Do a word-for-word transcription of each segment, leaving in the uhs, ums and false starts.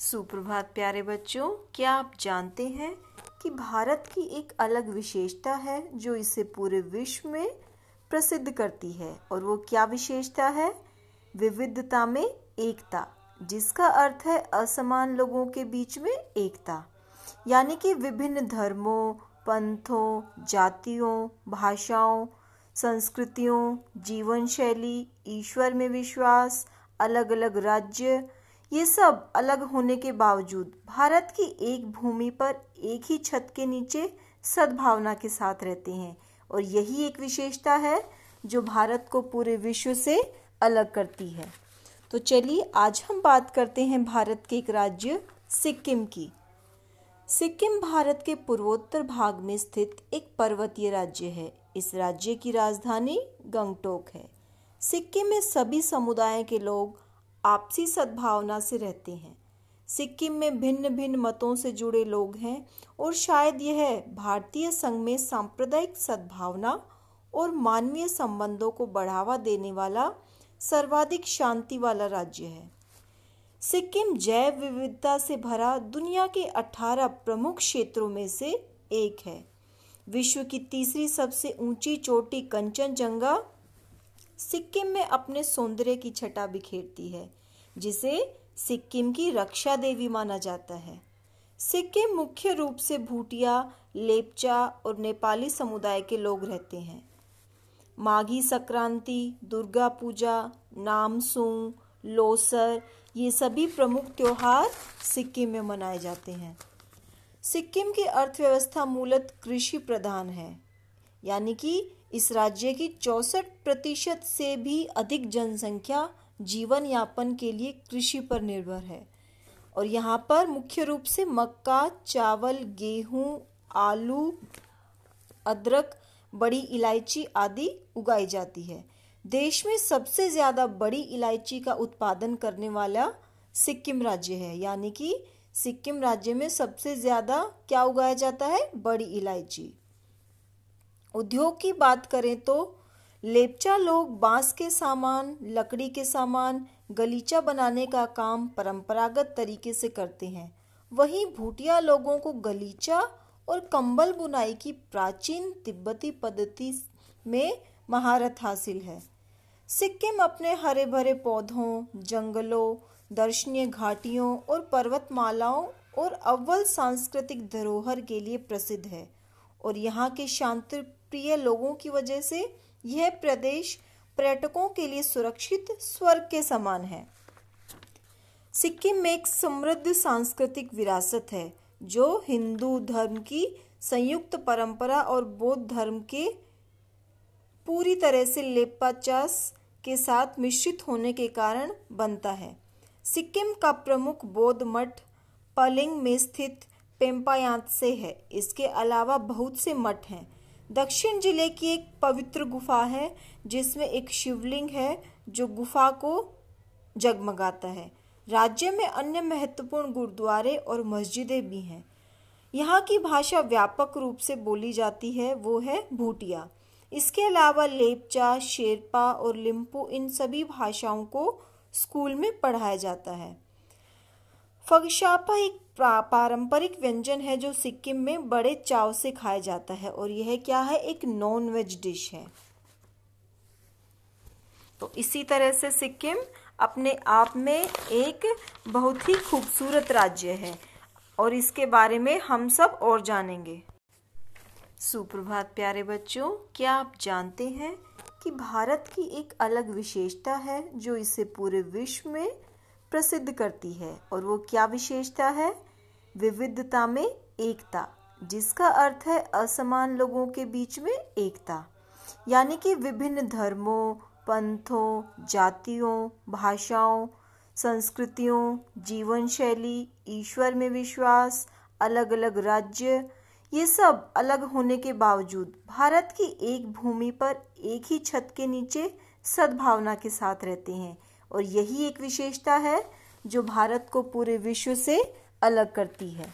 सुप्रभात प्यारे बच्चों, क्या आप जानते हैं कि भारत की एक अलग विशेषता है जो इसे पूरे विश्व में प्रसिद्ध करती है, और वो क्या विशेषता है? विविधता में एकता, जिसका अर्थ है असमान लोगों के बीच में एकता। यानी कि विभिन्न धर्मों, पंथों, जातियों, भाषाओं, संस्कृतियों, जीवन शैली, ईश्वर में विश्वास, अलग अलग राज्य, ये सब अलग होने के बावजूद भारत की एक भूमि पर एक ही छत के नीचे सद्भावना के साथ रहते हैं, और यही एक विशेषता है जो भारत को पूरे विश्व से अलग करती है। तो चलिए आज हम बात करते हैं भारत के एक राज्य सिक्किम की। सिक्किम भारत के पूर्वोत्तर भाग में स्थित एक पर्वतीय राज्य है। इस राज्य की राजधानी गंगटोक है। सिक्किम में सभी समुदाय के लोग आपसी सद्भावना से रहते हैं। सिक्किम में भिन्न भिन्न मतों से जुड़े लोग हैं, और शायद यह भारतीय संघ में सांप्रदायिक सद्भावना और मानवीय संबंधों को बढ़ावा देने वाला सर्वाधिक शांति वाला राज्य है। सिक्किम जैव विविधता से भरा दुनिया के अठारह प्रमुख क्षेत्रों में से एक है। विश्व की तीसरी सबसे ऊंची चोटी कंचनजंगा सिक्किम में अपने सौंदर्य की छटा बिखेरती है, जिसे सिक्किम की रक्षा देवी माना जाता है। सिक्किम मुख्य रूप से भूटिया, लेपचा और नेपाली समुदाय के लोग रहते हैं। माघी संक्रांति, दुर्गा पूजा, नामसूं, लोसर, ये सभी प्रमुख त्योहार सिक्किम में मनाए जाते हैं। सिक्किम की अर्थव्यवस्था मूलत कृषि प्रधान है, यानी कि इस राज्य की चौंसठ प्रतिशत से भी अधिक जनसंख्या जीवन यापन के लिए कृषि पर निर्भर है, और यहाँ पर मुख्य रूप से मक्का, चावल, गेहूँ, आलू, अदरक, बड़ी इलायची आदि उगाई जाती है। देश में सबसे ज़्यादा बड़ी इलायची का उत्पादन करने वाला सिक्किम राज्य है, यानी कि सिक्किम राज्य में सबसे ज़्यादा क्या उगाया जाता है? बड़ी इलायची। उद्योग की बात करें तो लेपचा लोग बांस के सामान, लकड़ी के सामान, गलीचा बनाने का काम परंपरागत तरीके से करते हैं। वहीं भूटिया लोगों को गलीचा और कंबल बुनाई की प्राचीन तिब्बती पद्धति में महारत हासिल है। सिक्किम अपने हरे भरे पौधों, जंगलों, दर्शनीय घाटियों और पर्वतमालाओं और अव्वल सांस्कृतिक धरोहर के लिए प्रसिद्ध है, और यहाँ के शांति प्रिय लोगों की वजह से यह प्रदेश पर्यटकों के लिए सुरक्षित स्वर्ग के समान है। सिक्किम में एक समृद्ध सांस्कृतिक विरासत है जो हिंदू धर्म की संयुक्त परंपरा और बौद्ध धर्म के पूरी तरह से लेपचा के साथ मिश्रित होने के कारण बनता है। सिक्किम का प्रमुख बौद्ध मठ पेलिंग में स्थित पेम्पायांत से है। इसके अलावा बहुत से मठ हैं। दक्षिण जिले की एक पवित्र गुफा है जिसमें एक शिवलिंग है जो गुफा को जगमगाता है। राज्य में अन्य महत्वपूर्ण गुरुद्वारे और मस्जिदें भी हैं। यहाँ की भाषा व्यापक रूप से बोली जाती है, वो है भूटिया। इसके अलावा लेपचा, शेरपा और लिम्बू, इन सभी भाषाओं को स्कूल में पढ़ाया जाता है। फगशाफापा एक पारंपरिक व्यंजन है जो सिक्किम में बड़े चाव से खाया जाता है, और यह क्या है? एक नॉन वेज डिश है। तो इसी तरह से सिक्किम अपने आप में एक बहुत ही खूबसूरत राज्य है, और इसके बारे में हम सब और जानेंगे। सुप्रभात प्यारे बच्चों, क्या आप जानते हैं कि भारत की एक अलग विशेषता है जो इसे पूरे विश्व में प्रसिद्ध करती है, और वो क्या विशेषता है? विविधता में एकता, जिसका अर्थ है असमान लोगों के बीच में एकता। यानी कि विभिन्न धर्मों, पंथों, जातियों, भाषाओं, संस्कृतियों, जीवन शैली, ईश्वर में विश्वास, अलग अलग राज्य, ये सब अलग होने के बावजूद भारत की एक भूमि पर एक ही छत के नीचे सद्भावना के साथ रहते हैं, और यही एक विशेषता है जो भारत को पूरे विश्व से अलग करती है।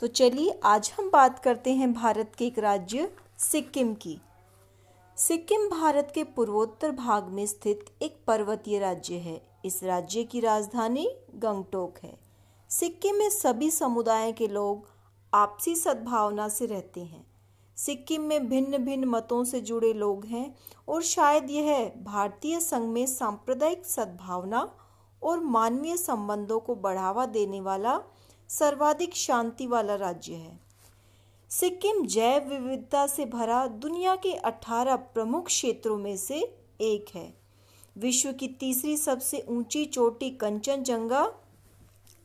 तो चलिए आज हम बात करते हैं भारत के एक राज्य सिक्किम की। सिक्किम भारत के पूर्वोत्तर भाग में स्थित एक पर्वतीय राज्य है। इस राज्य की राजधानी गंगटोक है। सिक्किम में सभी समुदाय के लोग आपसी सद्भावना से रहते हैं। सिक्किम में भिन्न भिन्न मतों से जुड़े लोग हैं और शायद यह भारतीय संघ में सांप्रदायिक सद्भावना और मानवीय संबंधों को बढ़ावा देने वाला सर्वाधिक शांति वाला राज्य है। सिक्किम जैव विविधता से भरा दुनिया के अठारह प्रमुख क्षेत्रों में से एक है। विश्व की तीसरी सबसे ऊंची चोटी कंचनजंगा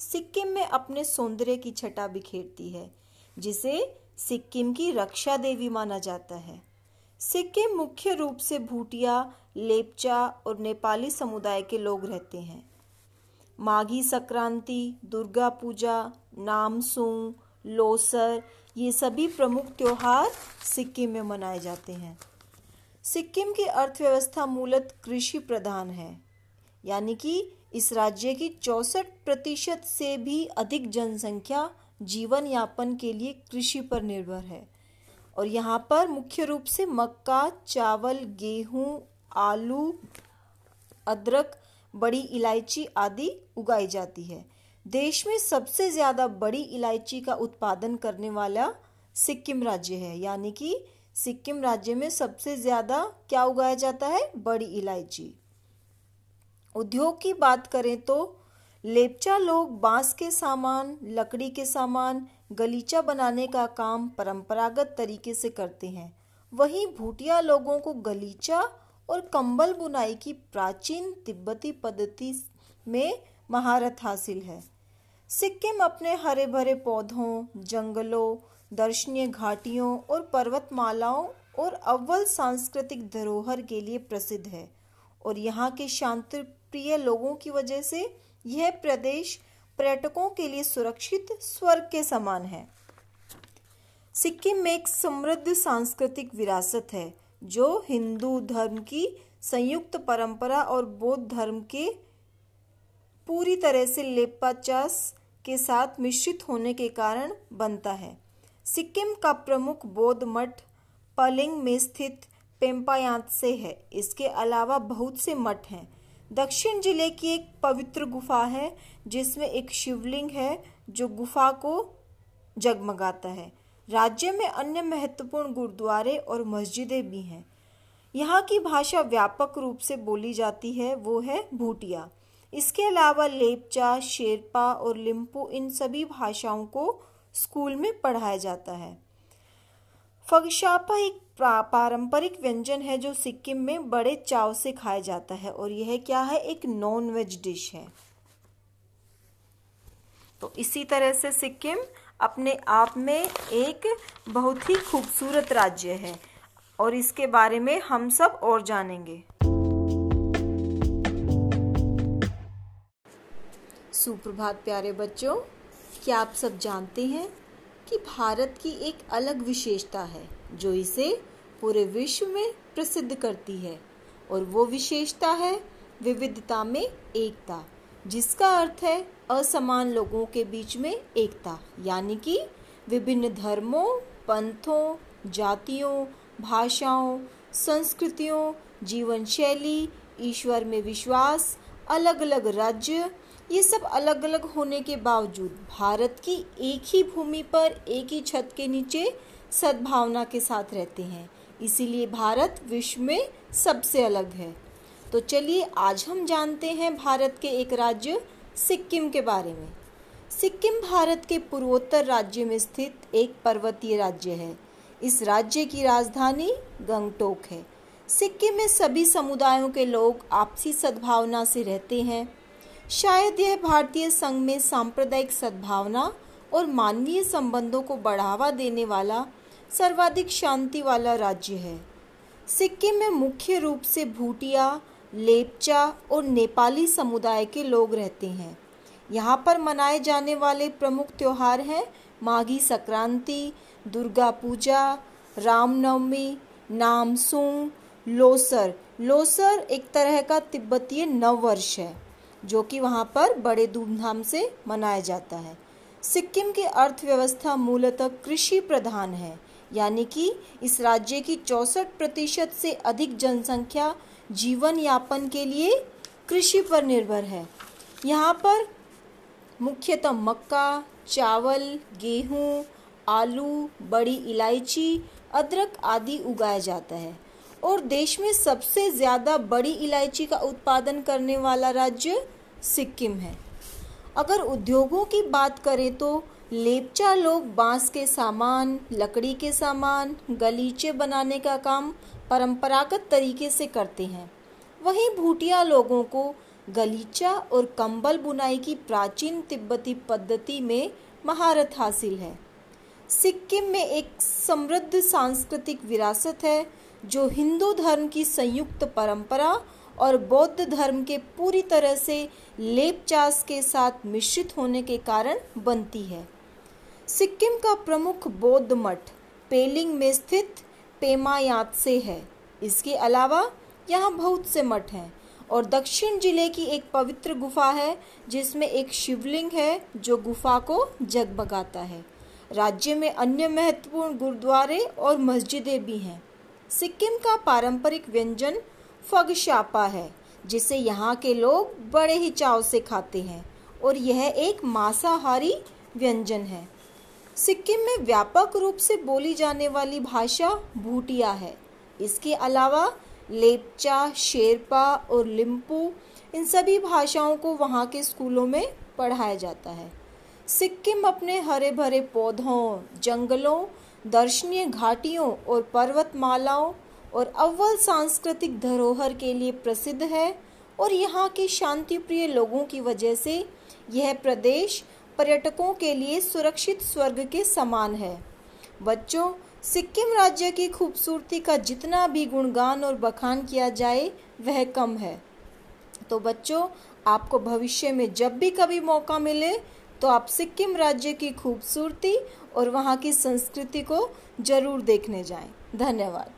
सिक्किम में अपने सौंदर्य की छटा बिखेरती है, जिसे सिक्किम की रक्षा देवी माना जाता है। सिक्किम मुख्य रूप से भूटिया, लेपचा और नेपाली समुदाय के लोग रहते हैं। माघी संक्रांति, दुर्गा पूजा, नामसूं, लोसर ये सभी प्रमुख त्योहार सिक्किम में मनाए जाते हैं। सिक्किम की अर्थव्यवस्था मूलत कृषि प्रधान है, यानी कि इस राज्य की चौंसठ प्रतिशत से भी अधिक जनसंख्या जीवन यापन के लिए कृषि पर निर्भर है और यहाँ पर मुख्य रूप से मक्का, चावल, गेहूँ, आलू, अदरक, बड़ी इलायची आदि उगाई जाती है। देश में सबसे ज़्यादा बड़ी इलायची का उत्पादन करने वाला सिक्किम राज्य है, यानी कि सिक्किम राज्य में सबसे ज़्यादा क्या उगाया जाता है? बड़ी इलायची। उद्योग की बात करें तो लेपचा लोग बांस के सामान, लकड़ी के सामान, गलीचा बनाने का काम परंपरागत तरीके से करते हैं। वहीं भूटिया लोगों को गलीचा और कंबल बुनाई की प्राचीन तिब्बती पद्धति में महारत हासिल है। सिक्किम अपने हरे भरे पौधों, जंगलों, दर्शनीय घाटियों और पर्वतमालाओं और अव्वल सांस्कृतिक धरोहर के लिए प्रसिद्ध है और यहाँ के शांति प्रिय लोगों की वजह से यह प्रदेश पर्यटकों के लिए सुरक्षित स्वर्ग के समान है। सिक्किम में एक समृद्ध सांस्कृतिक विरासत है जो हिंदू धर्म की संयुक्त परंपरा और बौद्ध धर्म के पूरी तरह से लेपाचास के साथ मिश्रित होने के कारण बनता है। सिक्किम का प्रमुख बौद्ध मठ पेलिंग में स्थित पेम्पायांत से है। इसके अलावा बहुत से मठ हैं। दक्षिण जिले की एक पवित्र गुफा है जिसमें एक शिवलिंग है जो गुफा को जगमगाता है। राज्य में अन्य महत्वपूर्ण गुरुद्वारे और मस्जिदें भी हैं। यहाँ की भाषा व्यापक रूप से बोली जाती है, वो है भूटिया। इसके अलावा लेपचा, शेरपा और लिम्बू इन सभी भाषाओं को स्कूल में पढ़ाया जाता है। फगशाफापा एक पारंपरिक व्यंजन है जो सिक्किम में बड़े चाव से खाया जाता है और यह क्या है? एक नॉन वेज डिश है। तो इसी तरह से सिक्किम अपने आप में एक बहुत ही खूबसूरत राज्य है और इसके बारे में हम सब और जानेंगे। सुप्रभात प्यारे बच्चों, क्या आप सब जानते हैं कि भारत की एक अलग विशेषता है जो इसे पूरे विश्व में प्रसिद्ध करती है और वो विशेषता है विविधता में एकता, जिसका अर्थ है असमान लोगों के बीच में एकता, यानी कि विभिन्न धर्मों, पंथों, जातियों, भाषाओं, संस्कृतियों, जीवन शैली, ईश्वर में विश्वास, अलग अलग राज्य, ये सब अलग अलग होने के बावजूद भारत की एक ही भूमि पर एक ही छत के नीचे सद्भावना के साथ रहते हैं। इसीलिए भारत विश्व में सबसे अलग है। तो चलिए आज हम जानते हैं भारत के एक राज्य सिक्किम के बारे में। सिक्किम भारत के पूर्वोत्तर राज्य में स्थित एक पर्वतीय राज्य है। इस राज्य की राजधानी गंगटोक है। सिक्किम में सभी समुदायों के लोग आपसी सद्भावना से रहते हैं। शायद यह भारतीय संघ में सांप्रदायिक सद्भावना और मानवीय संबंधों को बढ़ावा देने वाला सर्वाधिक शांति वाला राज्य है। सिक्किम में मुख्य रूप से भूटिया, लेपचा और नेपाली समुदाय के लोग रहते हैं। यहाँ पर मनाए जाने वाले प्रमुख त्योहार हैं माघी संक्रांति, दुर्गा पूजा, रामनवमी, नामसूं, लोसर। लोसर एक तरह का तिब्बतीय नववर्ष है जो कि वहाँ पर बड़े धूमधाम से मनाया जाता है। सिक्किम की अर्थव्यवस्था मूलतः कृषि प्रधान है, यानी कि इस राज्य की चौंसठ प्रतिशत से अधिक जनसंख्या जीवन यापन के लिए कृषि पर निर्भर है। यहाँ पर मुख्यतः मक्का, चावल, गेहूँ, आलू, बड़ी इलायची, अदरक आदि उगाया जाता है। और देश में सबसे ज़्यादा बड़ी इलायची का उत्पादन करने वाला राज्य सिक्किम है। अगर उद्योगों की बात करें तो लेपचा लोग बांस के सामान, लकड़ी के सामान, गलीचे बनाने का काम परंपरागत तरीके से करते हैं। वहीं भूटिया लोगों को गलीचा और कंबल बुनाई की प्राचीन तिब्बती पद्धति में महारत हासिल है। सिक्किम में एक समृद्ध सांस्कृतिक विरासत है जो हिंदू धर्म की संयुक्त परंपरा और बौद्ध धर्म के पूरी तरह से लेपचास के साथ मिश्रित होने के कारण बनती है। सिक्किम का प्रमुख बौद्ध मठ पेलिंग में स्थित पेम्पायांत से है। इसके अलावा यहाँ बहुत से मठ हैं और दक्षिण जिले की एक पवित्र गुफा है जिसमें एक शिवलिंग है जो गुफा को जगमगाता है। राज्य में अन्य महत्वपूर्ण गुरुद्वारे और मस्जिदें भी हैं। सिक्किम का पारंपरिक व्यंजन फगशाफापा है जिसे यहाँ के लोग बड़े ही चाव से खाते हैं और यह एक मांसाहारी व्यंजन है। सिक्किम में व्यापक रूप से बोली जाने वाली भाषा भूटिया है। इसके अलावा लेपचा, शेरपा और लिम्बू इन सभी भाषाओं को वहाँ के स्कूलों में पढ़ाया जाता है। सिक्किम अपने हरे भरे पौधों, जंगलों, दर्शनीय घाटियों और पर्वतमालाओं और अव्वल सांस्कृतिक धरोहर के लिए प्रसिद्ध है और यहाँ के शांतिप्रिय लोगों की वजह से यह प्रदेश पर्यटकों के लिए सुरक्षित स्वर्ग के समान है। बच्चों, सिक्किम राज्य की खूबसूरती का जितना भी गुणगान और बखान किया जाए वह कम है। तो बच्चों, आपको भविष्य में जब भी कभी मौका मिले तो आप सिक्किम राज्य की खूबसूरती और वहाँ की संस्कृति को जरूर देखने जाएं। धन्यवाद।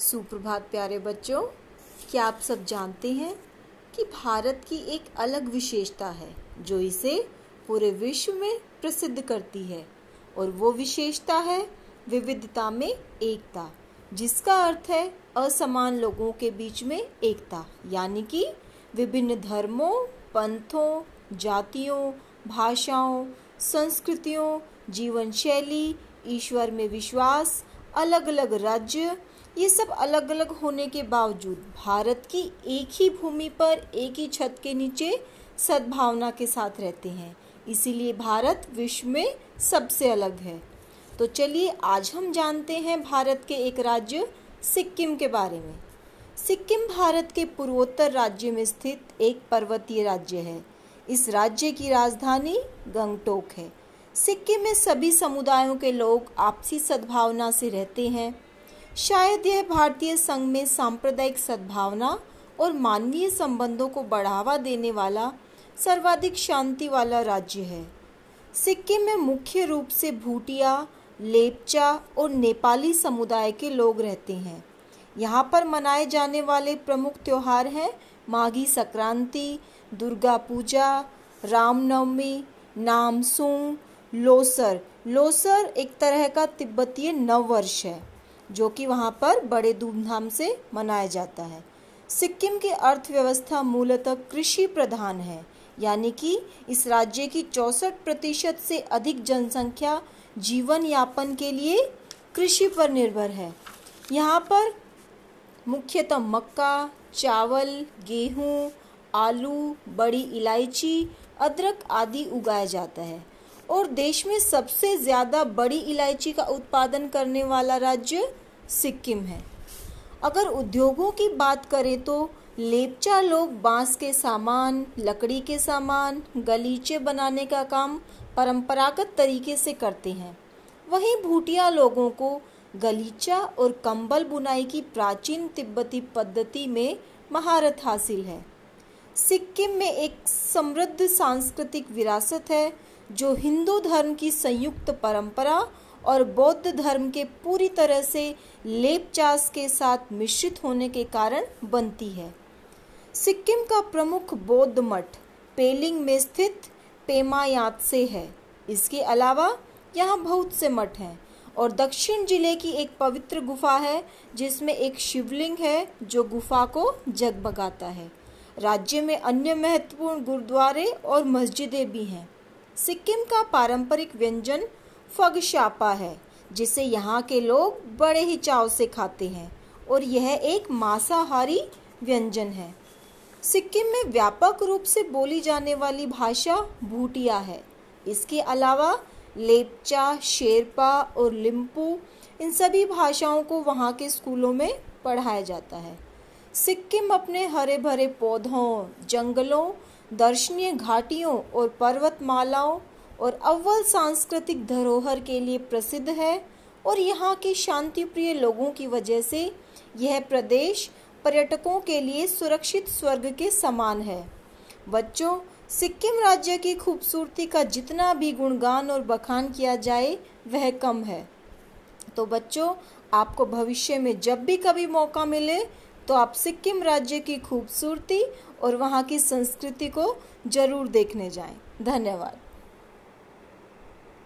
सुप्रभात प्यारे बच्चों, क्या आप सब जानते हैं कि भारत की एक अलग विशेषता है जो इसे पूरे विश्व में प्रसिद्ध करती है और वो विशेषता है विविधता में एकता, जिसका अर्थ है असमान लोगों के बीच में एकता, यानी कि विभिन्न धर्मों, पंथों, जातियों, भाषाओं, संस्कृतियों, जीवन शैली, ईश्वर में विश्वास, अलग अलग राज्य, ये सब अलग अलग होने के बावजूद भारत की एक ही भूमि पर एक ही छत के नीचे सद्भावना के साथ रहते हैं। इसीलिए भारत विश्व में सबसे अलग है। तो चलिए आज हम जानते हैं भारत के एक राज्य सिक्किम के बारे में। सिक्किम भारत के पूर्वोत्तर राज्य में स्थित एक पर्वतीय राज्य है। इस राज्य की राजधानी गंगटोक है। सिक्किम में सभी समुदायों के लोग आपसी सद्भावना से रहते हैं। शायद यह भारतीय संघ में सांप्रदायिक सद्भावना और मानवीय संबंधों को बढ़ावा देने वाला सर्वाधिक शांति वाला राज्य है। सिक्किम में मुख्य रूप से भूटिया, लेपचा और नेपाली समुदाय के लोग रहते हैं। यहाँ पर मनाए जाने वाले प्रमुख त्यौहार हैं माघी संक्रांति, दुर्गा पूजा, रामनवमी, नामसूं, लोसर। लोसर एक तरह का तिब्बतीय नववर्ष है जो कि वहाँ पर बड़े धूमधाम से मनाया जाता है। सिक्किम की अर्थव्यवस्था मूलतः कृषि प्रधान है, यानी कि इस राज्य की चौंसठ प्रतिशत से अधिक जनसंख्या जीवन यापन के लिए कृषि पर निर्भर है। यहाँ पर मुख्यतः मक्का, चावल, गेहूँ, आलू, बड़ी इलायची, अदरक आदि उगाया जाता है। और देश में सबसे ज़्यादा बड़ी इलायची का उत्पादन करने वाला राज्य सिक्किम है। अगर उद्योगों की बात करें तो लेपचा लोग बांस के सामान, लकड़ी के सामान, गलीचे बनाने का काम परंपरागत तरीके से करते हैं। वहीं भूटिया लोगों को गलीचा और कंबल बुनाई की प्राचीन तिब्बती पद्धति में महारत हासिल है। सिक्किम में एक समृद्ध सांस्कृतिक विरासत है जो हिंदू धर्म की संयुक्त परंपरा और बौद्ध धर्म के पूरी तरह से लेपचास के साथ मिश्रित होने के कारण बनती है। सिक्किम का प्रमुख बौद्ध मठ पेलिंग में स्थित पेम्पायांत से है। इसके अलावा यहाँ बहुत से मठ हैं और दक्षिण जिले की एक पवित्र गुफा है जिसमें एक शिवलिंग है जो गुफा को जगमगाता है। राज्य में अन्य महत्वपूर्ण गुरुद्वारे और मस्जिदें भी हैं। सिक्किम का पारंपरिक व्यंजन फगशाफापा है, जिसे यहाँ के लोग बड़े ही चाव से खाते हैं और यह एक मांसाहारी व्यंजन है। सिक्किम में व्यापक रूप से बोली जाने वाली भाषा भूटिया है। इसके अलावा लेपचा, शेरपा और लिम्बू इन सभी भाषाओं को वहाँ के स्कूलों में पढ़ाया जाता है। सिक्किम अपने हरे भरे पौधों, जंगलों, दर्शनीय घाटियों और पर्वतमालाओं और अव्वल सांस्कृतिक धरोहर के लिए प्रसिद्ध है और यहाँ के शांतिप्रिय लोगों की वजह से यह प्रदेश पर्यटकों के लिए सुरक्षित स्वर्ग के समान है। बच्चों, सिक्किम राज्य की खूबसूरती का जितना भी गुणगान और बखान किया जाए वह कम है। तो बच्चों, आपको भविष्य में जब भी कभी मौका मिले तो आप सिक्किम राज्य की खूबसूरती और वहाँ की संस्कृति को जरूर देखने जाएं। धन्यवाद।